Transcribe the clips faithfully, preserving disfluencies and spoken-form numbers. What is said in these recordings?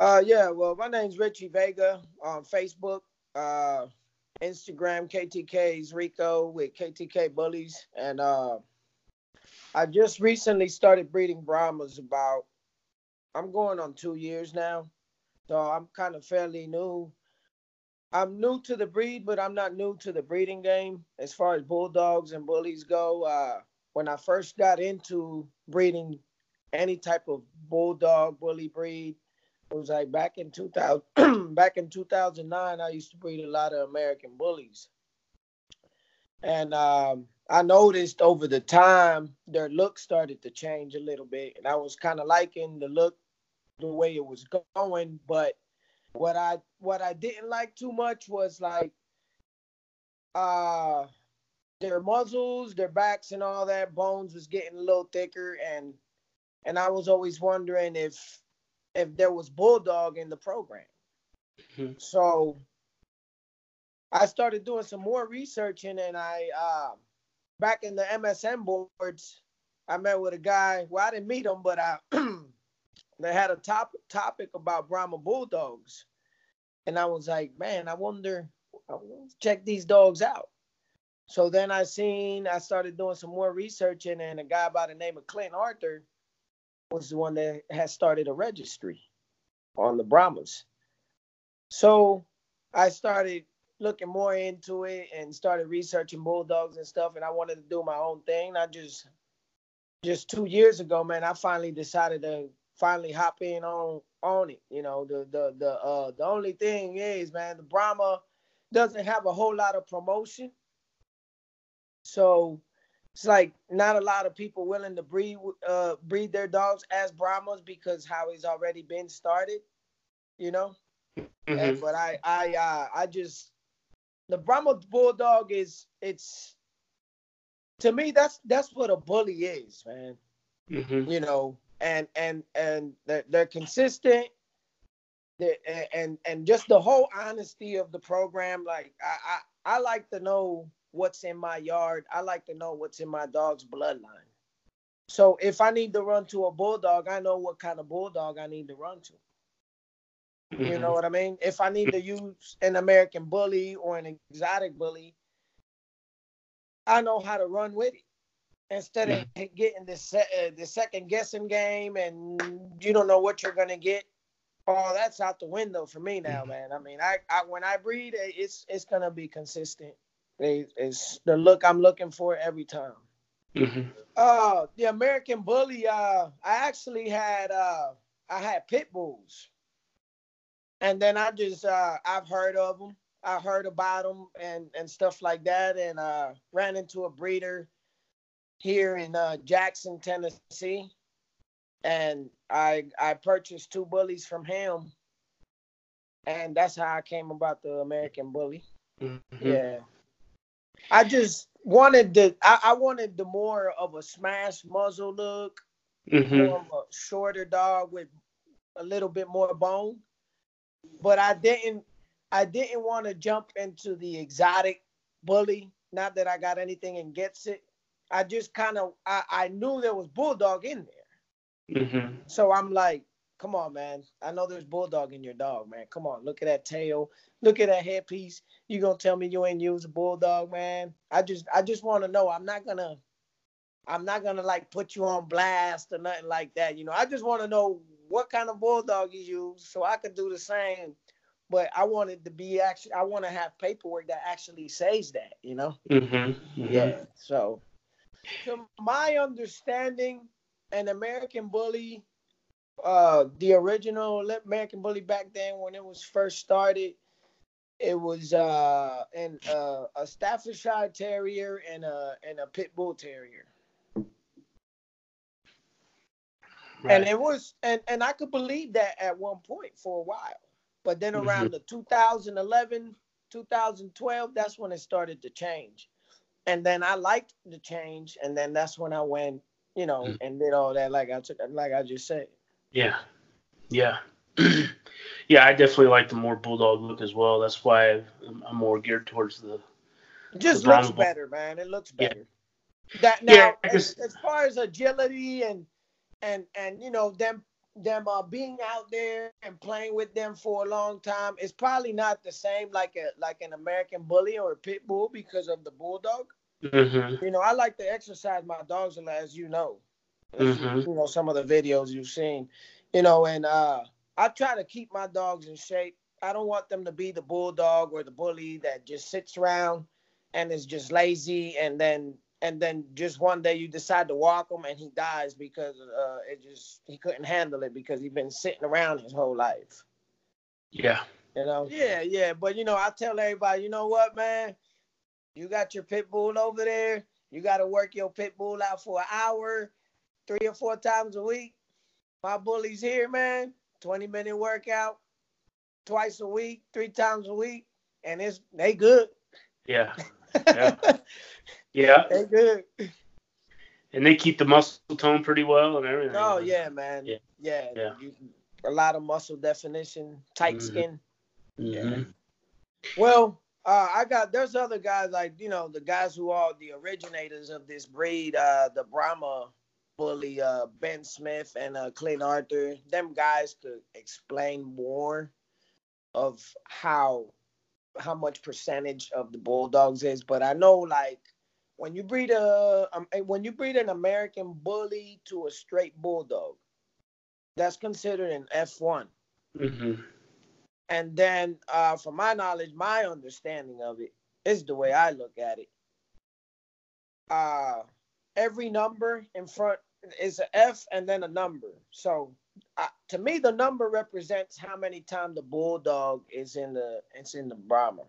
Uh, yeah, well, my name's Richie Vega on Facebook, uh, Instagram, K T K's Rico with K T K Bullies. And uh, I just recently started breeding Brahmas about, I'm going on two years now. So I'm kind of fairly new. I'm new to the breed, but I'm not new to the breeding game. As far as bulldogs and bullies go, uh, when I first got into breeding any type of bulldog, bully breed, it was like back in two thousand, back in two thousand nine, I used to breed a lot of American bullies. And um, I noticed over the time, their look started to change a little bit. And I was kind of liking the look, the way it was going. But what I what I didn't like too much was like uh, their muzzles, their backs and all that, bones was getting a little thicker. And, and I was always wondering if, if there was bulldog in the program. Mm-hmm. So I started doing some more researching, and I, uh, back in the M S N boards, I met with a guy, well, I didn't meet him, but I, they had a top, topic about Brahma bulldogs. And I was like, man, I wonder, I wonder, check these dogs out. So then I seen, I started doing some more researching, and a guy by the name of Clint Arthur was the one that had started a registry on the Brahmas. So I started looking more into it and started researching bulldogs and stuff, and I wanted to do my own thing. I just, just two years ago, man, I finally decided to finally hop in on, on it. You know, the the the uh, the only thing is, man, the Brahma doesn't have a whole lot of promotion. So it's like not a lot of people willing to breed uh, breed their dogs as Brahmas because how it's already been started, you know. Mm-hmm. And, but I I uh, I just the Brahma bulldog is it's to me that's that's what a bully is, man. Mm-hmm. You know, and and and they're, they're consistent. They're, and and just the whole honesty of the program, like I I, I like to know what's in my yard. I like to know what's in my dog's bloodline. So if I need to run to a bulldog, I know what kind of bulldog I need to run to. Mm-hmm. You know what I mean? If I need to use an American bully or an exotic bully, I know how to run with it. Instead of getting this, uh, the second guessing game and you don't know what you're going to get, oh, that's out the window for me now, man. I mean, I, I when I breed, it's it's going to be consistent. It's the look I'm looking for every time. Mm-hmm. Uh, the American bully, uh, I actually had uh, I had pit bulls. And then I just, uh, I've heard of them. I heard about them and, and stuff like that. And uh, ran into a breeder here in uh, Jackson, Tennessee. And I I purchased two bullies from him. And that's how I came about the American bully. Mm-hmm. Yeah. I just wanted the I, I wanted the more of a smash muzzle look, mm-hmm. more of a shorter dog with a little bit more bone. But I didn't I didn't want to jump into the exotic bully. Not that I got anything and gets it. I just kind of I, I knew there was bulldog in there. Mm-hmm. So I'm like, come on, man. I know there's bulldog in your dog, man. Come on, look at that tail. Look at that headpiece. You gonna tell me you ain't use a bulldog, man? I just, I just want to know. I'm not gonna, I'm not gonna like put you on blast or nothing like that. You know, I just want to know what kind of bulldog you use, so I could do the same. But I wanted to be actually, I want to have paperwork that actually says that. You know? Mm-hmm. Mm-hmm. Yeah. So, to my understanding, an American bully, uh, the original American bully back then when it was first started, it was uh, an, uh, a Staffordshire Terrier and a and a pit bull terrier. Right. And it was, and, and I could believe that at one point for a while, but then around mm-hmm. the two thousand eleven, two thousand twelve, that's when it started to change. And then I liked the change. And then that's when I went, you know, mm. and did all that. Like I took, like I just said. Yeah. Yeah. Yeah. I definitely like the more bulldog look as well. That's why I'm more geared towards the, it just the looks Brahma better, bull. Man. It looks better. Yeah. That now, yeah, as, as far as agility and and and you know them them uh, being out there and playing with them for a long time, it's probably not the same like a like an American bully or a pit bull because of the bulldog. Mm-hmm. You know, I like to exercise my dogs a lot, as you know, as mm-hmm. you, you know some of the videos you've seen. You know, and uh, I try to keep my dogs in shape. I don't want them to be the bulldog or the bully that just sits around and is just lazy and then. And then just one day you decide to walk him and he dies because uh, it just he couldn't handle it because he'd been sitting around his whole life. Yeah. You know? Yeah, yeah. But, you know, I tell everybody, you know what, man? You got your pit bull over there. You got to work your pit bull out for an hour, three or four times a week. My bully's here, man. twenty-minute workout twice a week, three times a week. And it's they good. Yeah. Yeah. Yeah, they good, and they keep the muscle tone pretty well and everything. Oh yeah, man. Yeah, yeah. yeah. You, a lot of muscle definition, tight mm-hmm. skin. Mm-hmm. Yeah. Well, uh, I got there's other guys like you know the guys who are the originators of this breed, uh, the Brahma Bully, uh, Ben Smith and uh, Clint Arthur. Them guys could explain more of how how much percentage of the bulldogs is, but I know like. When you breed a um, when you breed an American bully to a straight bulldog, that's considered an F one. Mm-hmm. And then, uh, from my knowledge, my understanding of it is the way I look at it. Uh, every number in front is an F and then a number. So, uh, to me, the number represents how many times the bulldog is in the it's in the Brahma.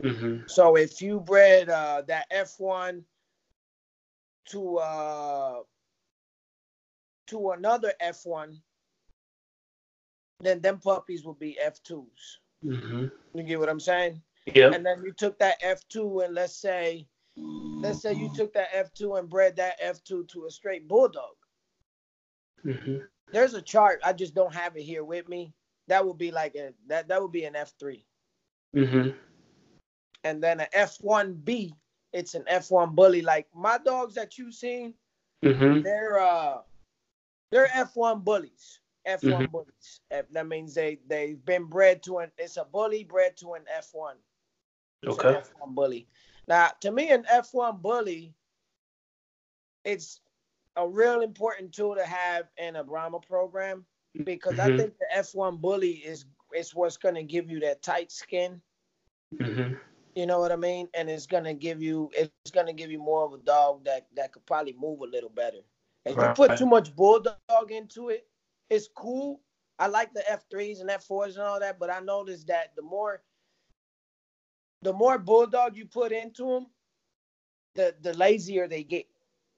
Mm-hmm. So if you bred uh, that F one. To uh to another F one, then them puppies will be F twos. Mm-hmm. You get what I'm saying? Yeah. And then you took that F two and let's say, let's say you took that F two and bred that F two to a straight bulldog. Mm-hmm. There's a chart. I just don't have it here with me. That would be like a that that would be an F three. Mm-hmm. And then an F one B. It's an F one bully. Like my dogs that you've seen, mm-hmm. they're uh, they're F one bullies. F one mm-hmm. bullies. That means they they've been bred to an. It's a bully bred to an F one. It's okay. An F one bully. Now, to me, an F one bully, it's a real important tool to have in a Brahma program because mm-hmm. I think the F one bully is is what's going to give you that tight skin. Mm-hmm. You know what I mean? And it's gonna give you it's gonna give you more of a dog that, that could probably move a little better. If right. you put too much bulldog into it, it's cool. I like the F threes and F fours and all that, but I noticed that the more the more bulldog you put into them, the the lazier they get.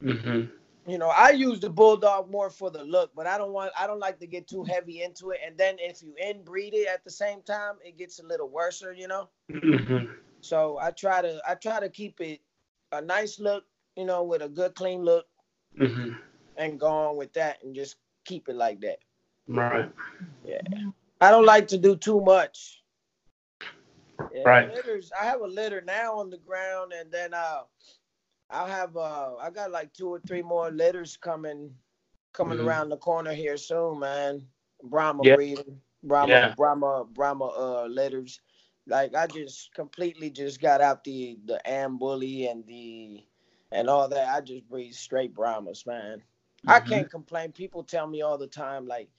Mm-hmm. You know, I use the bulldog more for the look, but I don't want I don't like to get too heavy into it. And then if you inbreed it at the same time, it gets a little worser. You know. Mm-hmm. So I try to I try to keep it a nice look, you know, with a good clean look, mm-hmm. and go on with that and just keep it like that. Right. Yeah. I don't like to do too much. Yeah, right. Litters, I have a litter now on the ground, and then uh, I'll have uh, I got like two or three more litters coming coming mm-hmm. around the corner here soon, man. Brahma yep. breeding, Brahma, yeah. Brahma, Brahma uh, litters. Like I just completely just got out the the Am Bully and the and all that. I just breed straight Brahmas, man. Mm-hmm. I can't complain. People tell me all the time, like,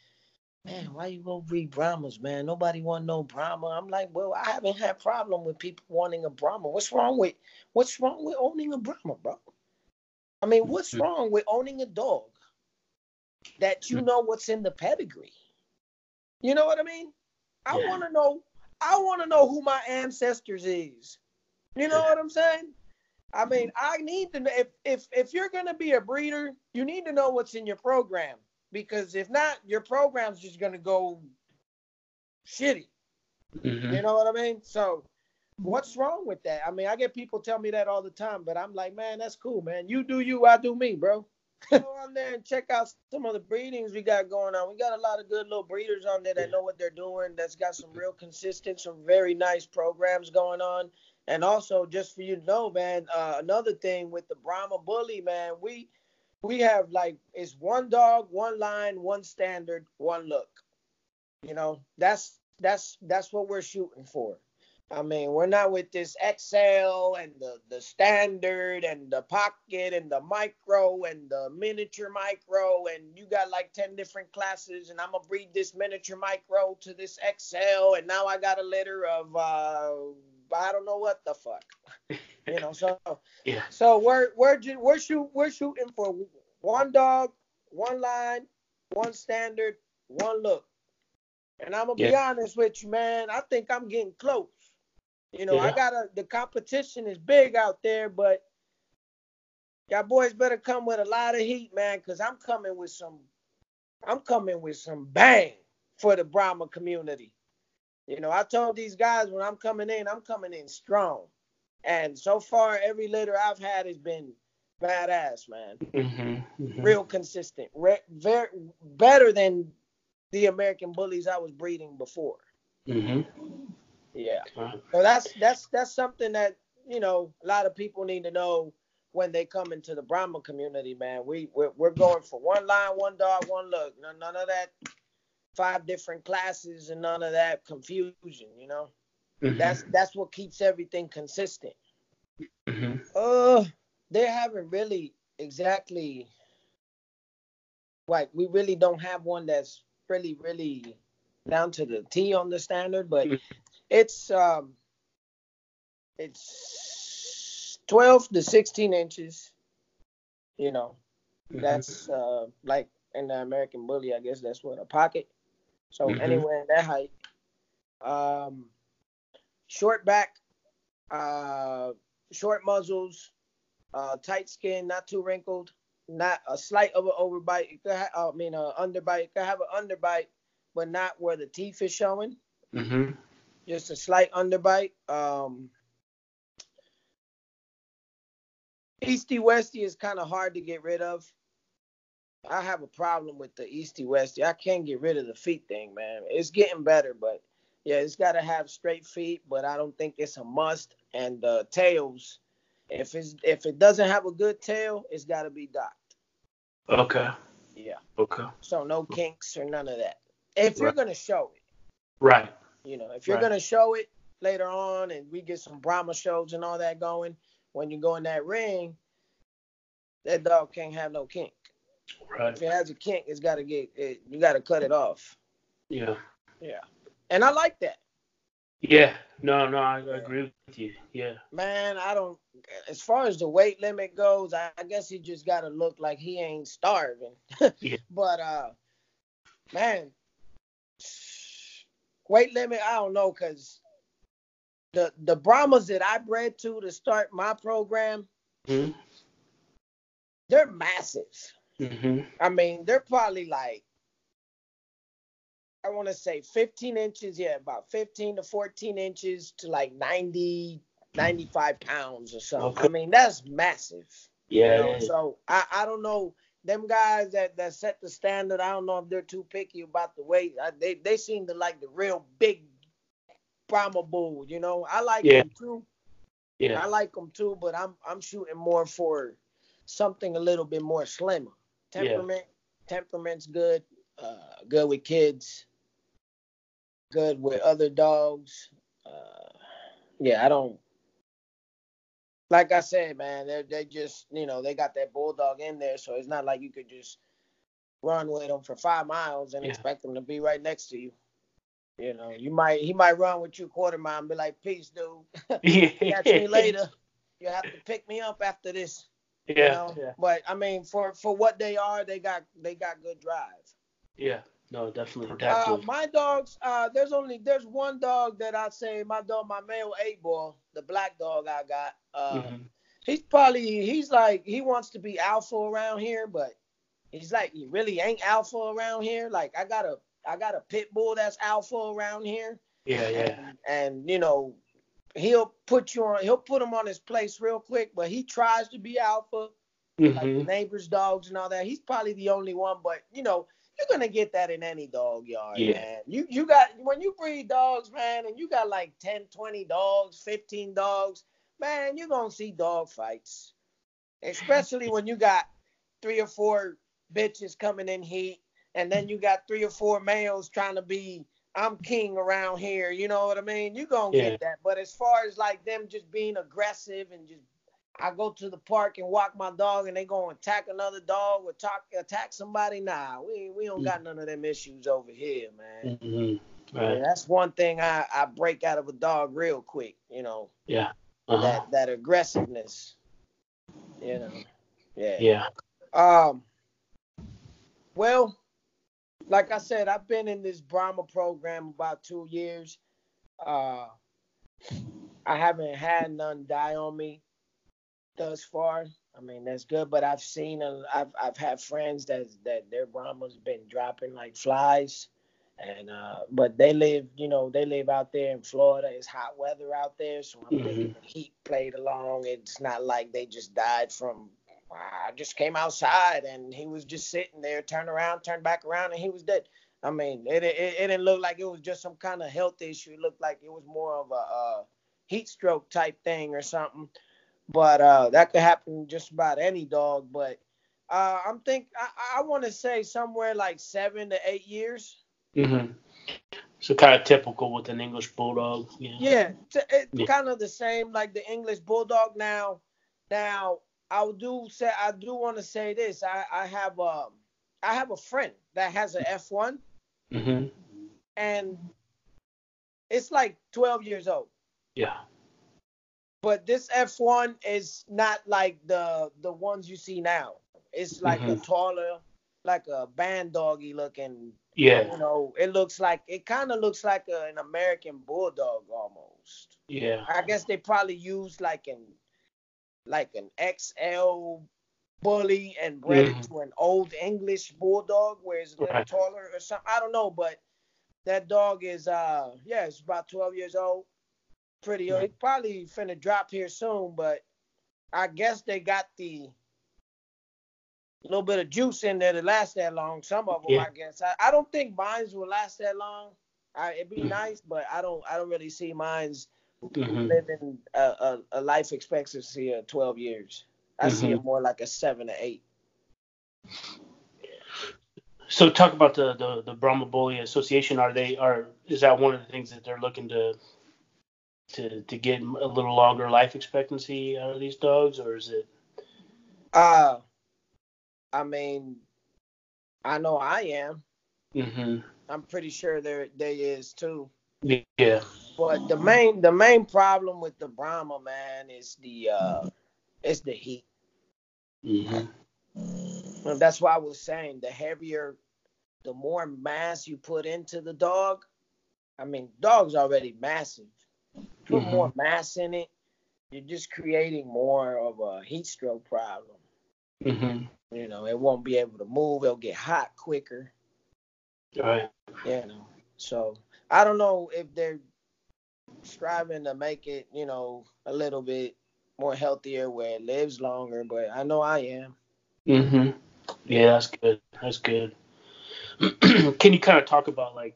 man, why you go breed Brahmas, man? Nobody want no Brahma. I'm like, well, I haven't had problem with people wanting a Brahma. What's wrong with what's wrong with owning a Brahma, bro? I mean, what's wrong with owning a dog that you know what's in the pedigree? You know what I mean? I yeah. want to know. I want to know who my ancestors is. You know what I'm saying? I mean, I need to know if if if you're gonna be a breeder, you need to know what's in your program. because if not, your program's just going to go shitty. Mm-hmm. You know what I mean? So what's wrong with that? I mean, I get people tell me that all the time, but I'm like, man, that's cool, man. You do you, I do me, bro. Go on there and check out some of the breedings we got going on. We got a lot of good little breeders on there that know what they're doing, that's got some real consistent, some very nice programs going on. And also, just for you to know, man, uh, another thing with the Brahma Bully, man, we we have, like, it's one dog, one line, one standard, one look. You know, that's that's that's what we're shooting for. I mean, we're not with this X L and the, the standard and the pocket and the micro and the miniature micro. And you got like ten different classes and I'm going to breed this miniature micro to this X L. And now I got a litter of, uh, I don't know what the fuck, you know? So, yeah. so we're, we're, just, we're, shoot, we're shooting for one dog, one line, one standard, one look. And I'm going to yeah. be honest with you, man. I think I'm getting close. You know, yeah. I got to, the competition is big out there, but y'all boys better come with a lot of heat, man, because I'm coming with some, I'm coming with some bang for the Brahma community. You know, I told these guys when I'm coming in, I'm coming in strong. And so far, every litter I've had has been badass, man. Mm-hmm, mm-hmm. Real consistent, re- very, better than the American bullies I was breeding before. Mm-hmm. Yeah. So that's that's that's something that, you know, a lot of people need to know when they come into the Brahma community, man. We we're, we're going for one line, one dog, one look. None, none of that five different classes and none of that confusion, you know. Mm-hmm. That's that's what keeps everything consistent. Mm-hmm. Uh, they haven't really exactly like we really don't have one that's really really down to the T on the standard, but. Mm-hmm. It's um, it's twelve to sixteen inches, you know. That's uh, like in the American bully, I guess that's what, a pocket. So mm-hmm. anywhere in that height. Um, short back, uh, short muzzles, uh, tight skin, not too wrinkled, not a slight of an overbite. It could ha- I mean, an underbite. It could have an underbite, but not where the teeth is showing. Mm-hmm. Just a slight underbite. Um, Easty Westy is kind of hard to get rid of. I have a problem with the Easty Westy. I can't get rid of the feet thing, man. It's getting better, but yeah, it's got to have straight feet, but I don't think it's a must. And uh, tails, if it's if it doesn't have a good tail, it's got to be docked. Okay. Yeah. Okay. So no kinks or none of that. If you're right. going to show it. Right. You know, if you're right. going to show it later on and we get some Brahma shows and all that going, when you go in that ring, that dog can't have no kink. Right. If it has a kink, it's got to get, it, you got to cut it off. Yeah. Yeah. And I like that. Yeah. No, no, I agree with you. Yeah. Man, I don't, as far as the weight limit goes, I, I guess he just got to look like he ain't starving. yeah. But, uh, man. Weight limit, I don't know, because the, the Brahmas that I bred to to start my program, mm-hmm. they're massive. Mm-hmm. I mean, they're probably like, I want to say fifteen inches. Yeah, about fifteen to fourteen inches to like ninety, ninety-five pounds or something. Okay. I mean, that's massive. Yeah. You know? yeah. So I, I don't know. Them guys that, that set the standard, I don't know if they're too picky about the weight. I, they they seem to like the real big Brahma bull, you know. I like yeah. them too. Yeah. I like them too, but I'm I'm shooting more for something a little bit more slimmer. Temperament, yeah. temperament's good. Uh, good with kids. Good with other dogs. Uh, yeah, I don't. Like I said, man, they they just, you know, they got that bulldog in there, so it's not like you could just run with them for five miles and yeah. expect them to be right next to you. You know, you might he might run with you a quarter mile and be like, peace, dude. Catch me later. You have to pick me up after this. Yeah. You know? yeah. But I mean, for, for what they are, they got they got good drive. Yeah. No, definitely. definitely. Uh, my dogs, uh, there's only there's one dog that I say my dog, my male eight ball, the black dog I got. Uh, mm-hmm. He's probably he's like he wants to be alpha around here, but He's like, you really ain't alpha around here. Like, I got a, I got a pit bull that's alpha around here. Yeah, yeah. And, and you know, he'll put you on, he'll put him on his place real quick, but he tries to be alpha, mm-hmm. like the neighbors' dogs and all that. He's probably the only one, but you know, you're gonna get that in any dog yard, yeah. man. You you got when you breed dogs, man, and you got like ten, twenty dogs, fifteen dogs, man, you're gonna see dog fights, especially when you got three or four bitches coming in heat, and then you got three or four males trying to be I'm king around here, you know what I mean? You're going to yeah. get that. But as far as like them just being aggressive and just, I go to the park and walk my dog and they go and attack another dog or talk, attack somebody, nah, we we don't got none of them issues over here, man. Mm-hmm. Right. Yeah, that's one thing I, I break out of a dog real quick, you know. Yeah. Uh-huh. That that aggressiveness, you know. Yeah. Yeah. Um. Well, like I said, I've been in this Brahma program about two years. Uh, I haven't had none die on me thus far. I mean, that's good, but I've seen, a, I've I've had friends that that their Brahma's been dropping like flies, and uh, but they live, you know, they live out there in Florida. It's hot weather out there, so I'm mm-hmm. thinking the heat played along. It's not like they just died from. I just came outside and he was just sitting there, turned around, turned back around, and he was dead. I mean, it it, it didn't look like it was just some kind of health issue. It looked like it was more of a, a heat stroke type thing or something. But uh, that could happen just about any dog. But uh, I'm think I, I want to say somewhere like seven to eight years. Mm-hmm. So kind of typical with an English bulldog. Yeah, yeah t- it's yeah. kind of the same like the English bulldog now. Now. I do say I do want to say this. I, I have a I have a friend that has an F one, mm-hmm. and it's like twelve years old. Yeah. But this F one is not like the the ones you see now. It's like mm-hmm. a taller, like a band doggy looking. Yeah. You know, it looks like it kind of looks like a, an American bulldog almost. Yeah. I guess they probably use like an. like an X L bully and bred mm-hmm. to an old English bulldog where it's a little right. taller or something. I don't know, but that dog is, uh, yeah, it's about twelve years old. Pretty old. Mm-hmm. He probably finna drop here soon, but I guess they got the little bit of juice in there to last that long. Some of them, yeah. I guess. I, I don't think mines will last that long. I, it'd be mm-hmm. nice, but I don't, I don't really see mines Mm-hmm. living a, a, a life expectancy of twelve years. I mm-hmm. see it more like a seven or eight. So talk about the, the, the Brahma Bully Association. Are they are is that one of the things that they're looking to to to get a little longer life expectancy out of these dogs, or is it? Uh, I mean, I know I am. Mm-hmm. I'm pretty sure there they is too. Yeah. But the main the main problem with the Brahma, man, is the uh it's the heat. Mm-hmm. And that's why I was saying the heavier, the more mass you put into the dog. I mean, dog's already massive. Put mm-hmm. more mass in it, you're just creating more of a heat stroke problem. Mm-hmm. You know, it won't be able to move. It'll get hot quicker. All right. You know, so. I don't know if they're striving to make it, you know, a little bit more healthier where it lives longer, but I know I am. Mm-hmm. Yeah, that's good. That's good. Can you kind of talk about, like,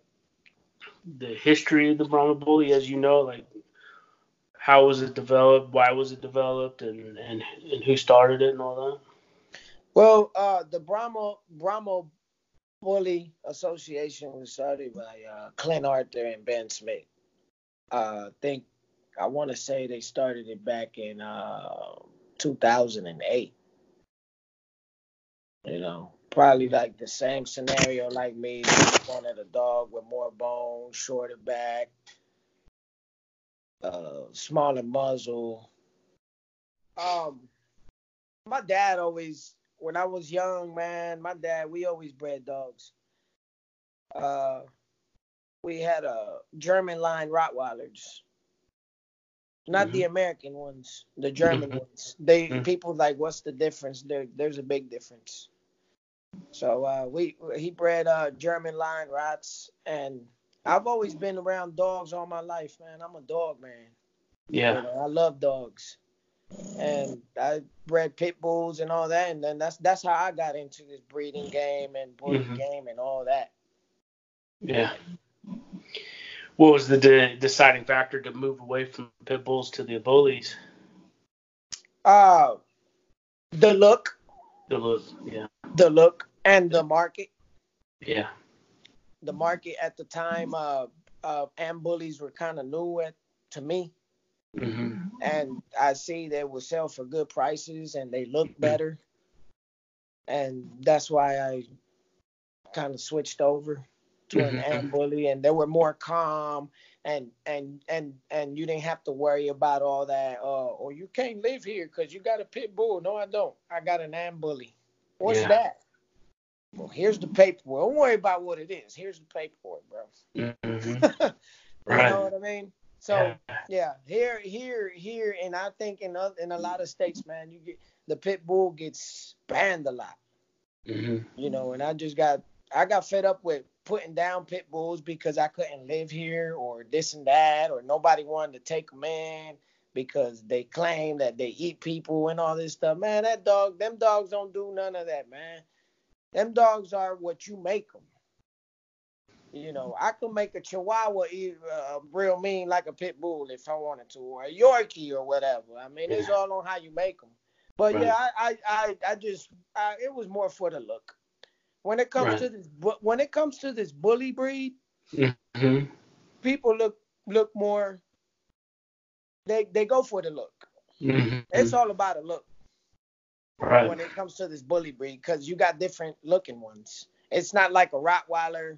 the history of the Brahma Bully, as you know, like, how was it developed, why was it developed, and, and, and who started it and all that? Well, uh, the Brahma Brahma Bully Association was started by uh, Clint Arthur and Ben Smith. Uh, I think I want to say they started it back in uh, two thousand eight. You know, probably like the same scenario like me. Wanted a dog with more bone, shorter back, uh, smaller muzzle. Um, my dad always. When I was young, man, my dad, we always bred dogs. Uh, we had a German line Rottweilers, not mm-hmm. the American ones, the German mm-hmm. ones. They mm-hmm. people like, what's the difference? There, there's a big difference. So uh, we he bred uh, German line Rots, and I've always been around dogs all my life, man. I'm a dog man. Yeah. You know, I love dogs. And I bred pit bulls and all that, and then that's that's how I got into this breeding game and bully mm-hmm. game and all that. Yeah. What was the de- deciding factor to move away from pit bulls to the bullies? Uh, the look. The look, yeah. The look and the market. Yeah. The market at the time, uh, uh, and bullies were kind of new at, to me. Mm-hmm. And I see they will sell for good prices and they look better. And that's why I kind of switched over to an mm-hmm. Bully, and they were more calm and, and and and you didn't have to worry about all that. Oh, or you can't live here because you got a pit bull. No, I don't. I got an Bully. What's yeah. that? Well, here's the paperwork. Don't worry about what it is. Here's the paperwork, bro. Mm-hmm. You right. know what I mean? So yeah, here, here, here, and I think in other, in a lot of states, man, you get the pit bull gets banned a lot, mm-hmm. you know. And I just got, I got fed up with putting down pit bulls because I couldn't live here or this and that, or nobody wanted to take them in because they claim that they eat people and all this stuff. Man, that dog, them dogs don't do none of that, man. Them dogs are what you make them. You know, I could make a Chihuahua uh, real mean like a pit bull if I wanted to, or a Yorkie or whatever. I mean, yeah. it's all on how you make them. But right. yeah, I, I, I just, I, it was more for the look. When it comes right. to this, when it comes to this bully breed, mm-hmm. people look, look more. They, they go for the look. Mm-hmm. It's all about a look. Right. When it comes to this bully breed, because you got different looking ones. It's not like a Rottweiler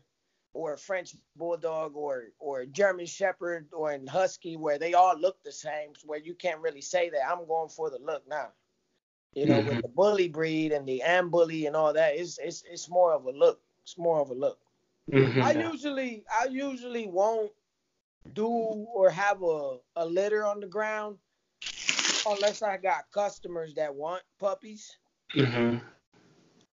or a French Bulldog, or or a German Shepherd, or a Husky, where they all look the same, where you can't really say that I'm going for the look now. You know, mm-hmm. with the bully breed and the Bully and all that, it's it's it's more of a look. It's more of a look. Mm-hmm. I usually I usually won't do or have a, a litter on the ground unless I got customers that want puppies, mm-hmm.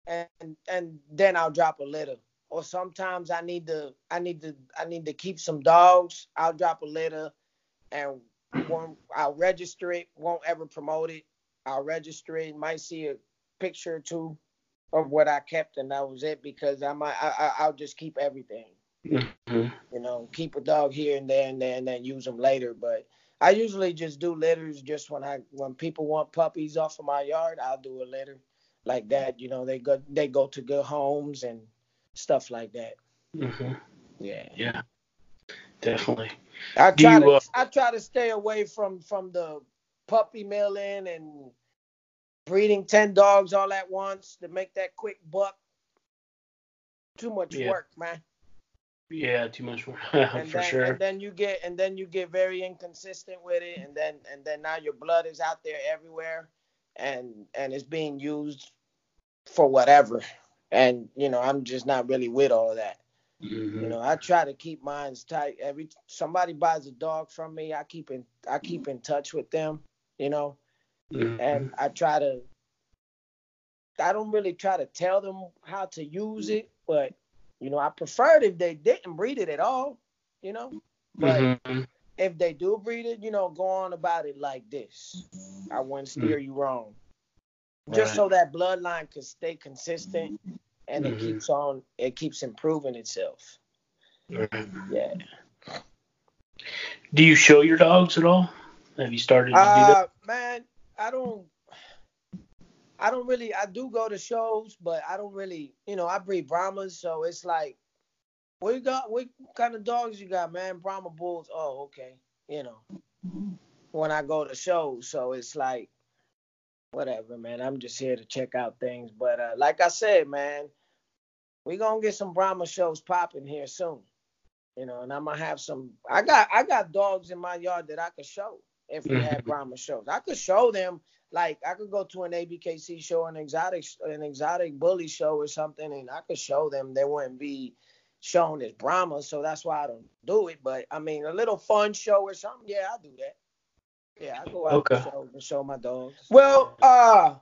and and then I'll drop a litter. Or sometimes I need to, I need to, I need to keep some dogs. I'll drop a litter, and won't, I'll register it. Won't ever promote it. I'll register it. Might see a picture or two of what I kept, and that was it. Because I might, I, I I'll just keep everything. Mm-hmm. You know, keep a dog here and there and there and then use them later. But I usually just do litters. Just when I, when people want puppies off of my yard, I'll do a litter like that. You know, they go, they go to good homes and stuff like that. Mm-hmm. Yeah. Yeah. Definitely. I try you, uh, to I try to stay away from, from the puppy milling and breeding ten dogs all at once to make that quick buck. Too much yeah. work, man. Yeah, too much work. And for then, sure. And then you get and then you get very inconsistent with it, and then and then now your blood is out there everywhere, and and it's being used for whatever. And, you know, I'm just not really with all that. Mm-hmm. You know, I try to keep mine tight. Every somebody buys a dog from me, I keep in I keep in touch with them, you know. Mm-hmm. And I try to I don't really try to tell them how to use it, but you know, I preferred if they didn't breed it at all, you know. But mm-hmm. if they do breed it, you know, go on about it like this. I wouldn't steer mm-hmm. you wrong. Just right. so that bloodline can stay consistent, and mm-hmm. it keeps on, it keeps improving itself. Right. Yeah. Do you show your dogs at all? Have you started to uh, do that? Man, I don't. I don't really. I do go to shows, but I don't really. You know, I breed Brahmas, so it's like, what you got? What kind of dogs you got, man? Brahma bulls. Oh, okay. You know, when I go to shows, so it's like, whatever, man. I'm just here to check out things. But uh, like I said, man, we're going to get some Brahma shows popping here soon. You know, and I'm going to have some. I got I got dogs in my yard that I could show if we had Brahma shows. I could show them, like, I could go to an A B K C show, an exotic an exotic bully show or something, and I could show them. They wouldn't be shown as Brahma, so that's why I don't do it. But, I mean, a little fun show or something, yeah, I do that. Yeah, I go out okay. and, show, and show my dogs. Well, uh,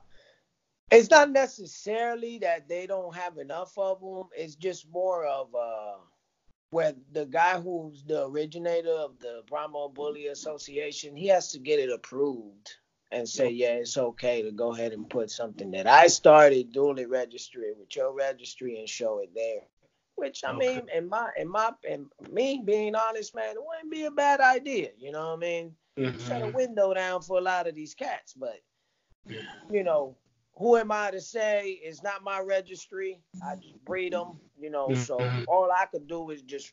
It's not necessarily that they don't have enough of them. It's just more of uh, where the guy who's the originator of the Brahma Bully Association, he has to get it approved and say, yeah, it's okay to go ahead and put something that I started, duly registered with your registry and show it there. Which, I mean, in my, in my, in me being honest, man, it wouldn't be a bad idea. You know what I mean? Mm-hmm. Shut a window down for a lot of these cats, but, yeah. you know, who am I to say? It's not my registry. I just breed them, you know, so all I could do is just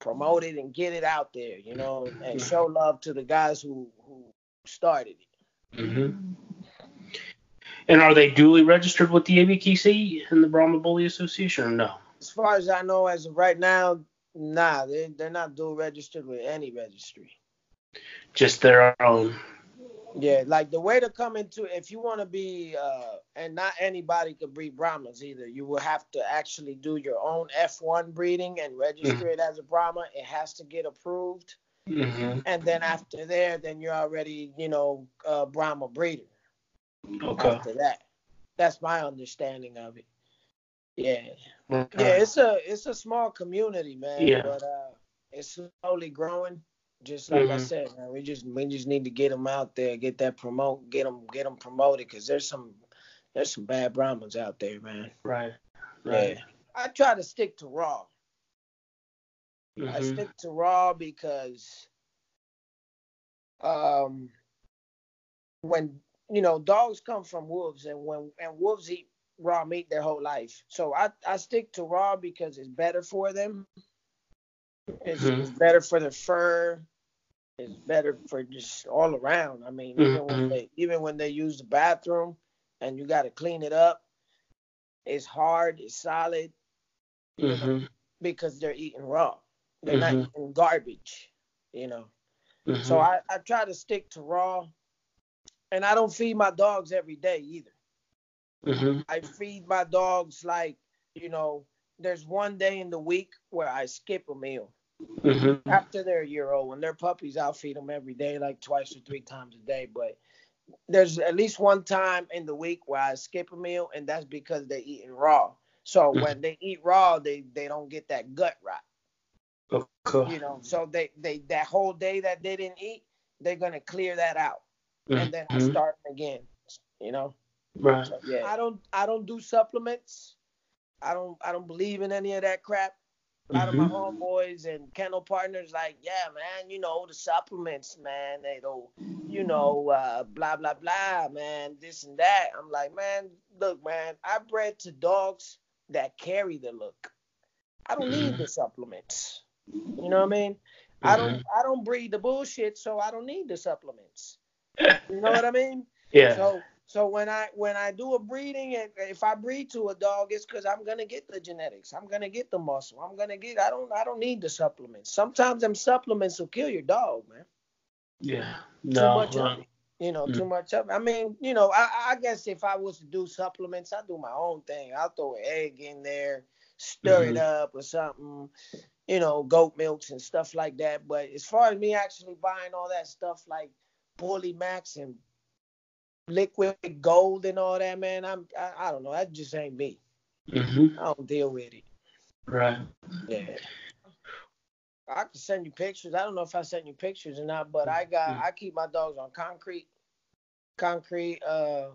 promote it and get it out there, you know, and show love to the guys who, who started it. Mm-hmm. And are they duly registered with the A B K C and the Brahma Bully Association or no? As far as I know, as of right now, nah, they, they're not dual registered with any registry. Just their own. Yeah, like the way to come into, if you want to be, uh, and not anybody could breed Brahmas either. You will have to actually do your own F one breeding and register mm-hmm. it as a Brahma. It has to get approved. Mm-hmm. And then after there, then you're already, you know, a Brahma breeder. Okay. After that. That's my understanding of it. Yeah, yeah, it's a it's a small community, man. Yeah. But uh, it's slowly growing. Just like mm-hmm. I said, man, we just we just need to get them out there, get that promote, get them get them promoted, cause there's some there's some bad Brahmins out there, man. Right. Right. Yeah. I try to stick to raw. Mm-hmm. I stick to raw because um when you know dogs come from wolves and when and wolves eat raw meat their whole life. So I, I stick to raw because it's better for them. It's, mm-hmm. it's better for the fur. It's better for just all around. I mean, even mm-hmm. when they even when they use the bathroom and you got to clean it up, it's hard, it's solid, mm-hmm. you know, because they're eating raw. They're mm-hmm. not eating garbage, you know. Mm-hmm. So I, I try to stick to raw. And I don't feed my dogs every day either. Mm-hmm. I feed my dogs like, you know, there's one day in the week where I skip a meal. Mm-hmm. After they're a year old, when they're puppies, I'll feed them every day, like twice or three times a day. But there's at least one time in the week where I skip a meal, and that's because they're eating raw. So mm-hmm. when they eat raw, they, they don't get that gut rot. Okay. You know, so they, they that whole day that they didn't eat, they're going to clear that out. Mm-hmm. And then I start again, you know. Right. So, yeah. I don't. I don't do supplements. I don't. I don't believe in any of that crap. A lot mm-hmm. of my homeboys and kennel partners, like, yeah, man, you know the supplements, man. They don't, you know, uh, blah blah blah, man, this and that. I'm like, man, look, man, I bred to dogs that carry the look. I don't mm-hmm. need the supplements. You know what I mean? Mm-hmm. I don't. I don't breed the bullshit, so I don't need the supplements. You know what I mean? Yeah. So. So when I when I do a breeding, and if I breed to a dog, it's because I'm gonna get the genetics, I'm gonna get the muscle, I'm gonna get. I don't I don't need the supplements. Sometimes them supplements will kill your dog, man. Yeah, no, too much no. of it, you know, mm. too much of it. I mean, you know, I, I guess if I was to do supplements, I do my own thing. I'll throw an egg in there, stir mm-hmm. it up or something, you know, goat milks and stuff like that. But as far as me actually buying all that stuff like Bully Max and Liquid gold and all that, man. I'm, I, I don't know. That just ain't me. Mm-hmm. I don't deal with it. Right. Yeah. I can send you pictures. I don't know if I sent you pictures or not, but I got. Mm-hmm. I keep my dogs on concrete, concrete, uh,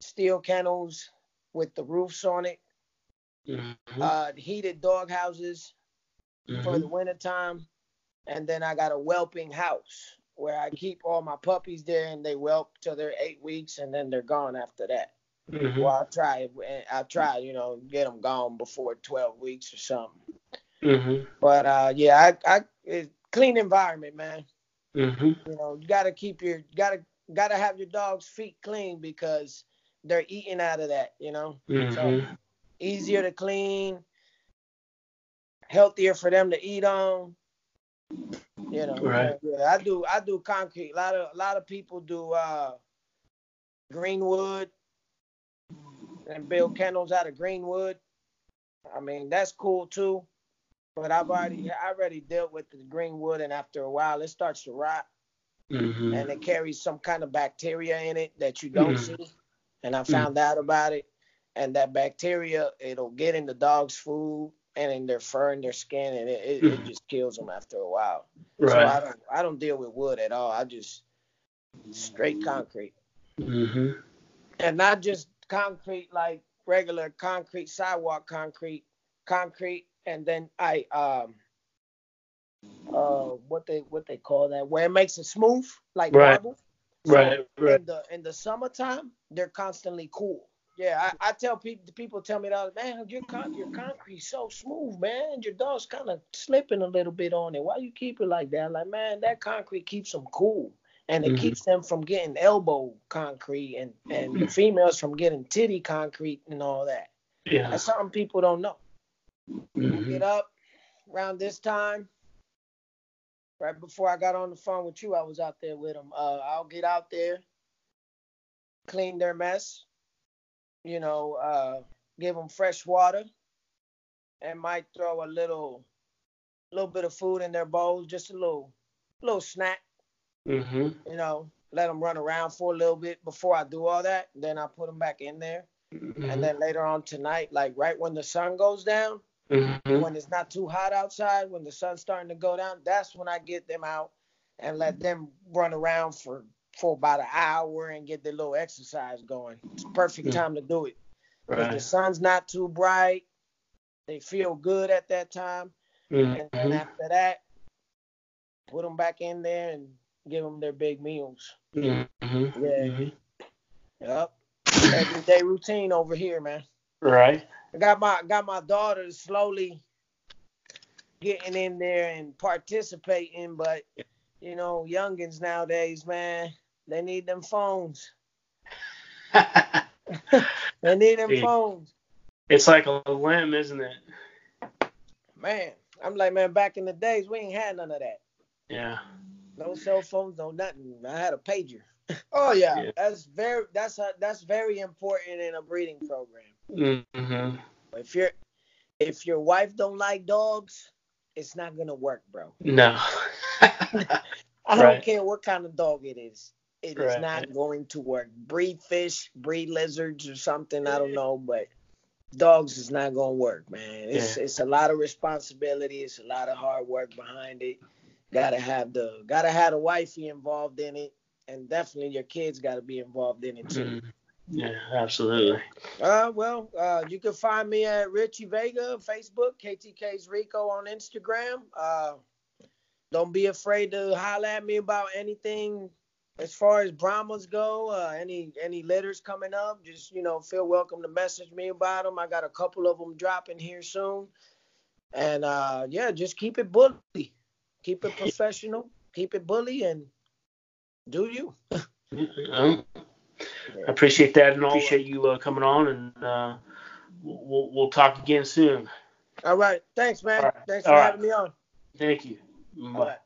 steel kennels with the roofs on it. Mm-hmm. Uh, heated dog houses mm-hmm. for the wintertime, and then I got a whelping house where I keep all my puppies there and they whelp till they're eight weeks and then they're gone after that. Mm-hmm. Well, I'll try, I'll try, you know, get them gone before twelve weeks or something. Mm-hmm. But, uh, yeah, I, I, it's clean environment, man. Mm-hmm. You know, you got to keep your, got to, got to have your dog's feet clean because they're eating out of that, you know. Mm-hmm. So easier to clean, healthier for them to eat on. You know, right. yeah, I do. I do concrete. A lot of a lot of people do uh, greenwood and build kennels out of greenwood. I mean, that's cool too. But I've already I already dealt with the greenwood, and after a while, it starts to rot, mm-hmm. and it carries some kind of bacteria in it that you don't mm-hmm. see. And I found mm. out about it. And that bacteria, it'll get in the dog's food and in their fur and their skin, and it, it, mm. it just kills them after a while. Right. So I don't, I don't deal with wood at all. I just straight concrete. Mm-hmm. And not just concrete, like regular concrete, sidewalk concrete, concrete. And then I, um, uh, what they what they call that, where it makes it smooth, like marble. Right. So right, right. In the in the summertime, they're constantly cool. Yeah, I, I tell people. People tell me that, man, your con- your concrete's so smooth, man. Your dog's kind of slipping a little bit on it. Why you keep it like that? Like, man, that concrete keeps them cool, and it mm-hmm. keeps them from getting elbow concrete and and the females from getting titty concrete and all that. Yeah, that's something people don't know. Mm-hmm. We'll get up around this time. Right before I got on the phone with you, I was out there with them. Uh, I'll get out there, clean their mess, you know, uh, give them fresh water, and might throw a little, little bit of food in their bowl, just a little, little snack. Mm-hmm. You know, let them run around for a little bit before I do all that. Then I put them back in there, mm-hmm. and then later on tonight, like right when the sun goes down. Mm-hmm. When it's not too hot outside, when the sun's starting to go down, that's when I get them out and let them run around for, for about an hour and get their little exercise going. It's a perfect time to do it. Right. The sun's not too bright. They feel good at that time. Mm-hmm. And then after that, put them back in there and give them their big meals. Mm-hmm. Yeah. Mm-hmm. Yep. Everyday routine over here, man. Right. I got my got my daughter slowly getting in there and participating, but you know, youngins nowadays, man, they need them phones. They need them phones. It's like a limb, isn't it? Man, I'm like, man, back in the days, we ain't had none of that. Yeah. No cell phones, no nothing. I had a pager. Oh yeah, yeah. that's very that's a, that's very important in a breeding program. Mm-hmm. If your if your wife don't like dogs, it's not gonna work, bro. No. I don't right. care what kind of dog it is. It right. is not going to work. Breed fish, breed lizards or something. I don't know, but dogs is not gonna work, man. It's yeah. it's a lot of responsibility. It's a lot of hard work behind it. Gotta have the gotta have the wifey involved in it, and definitely your kids gotta be involved in it too. Mm-hmm. Yeah, absolutely. Uh, well, uh, you can find me at Richie Vega on Facebook, K T K's Rico on Instagram. Uh, don't be afraid to holler at me about anything as far as Brahmas go. Uh, any any litters coming up, just you know, feel welcome to message me about them. I got a couple of them dropping here soon, and uh, yeah, just keep it bully, keep it professional, keep it bully, and do you. um. I appreciate that, and I appreciate you uh, coming on, and uh, we'll, we'll talk again soon. All right. Thanks, man. Right. Thanks for All having right. me on. Thank you. Bye.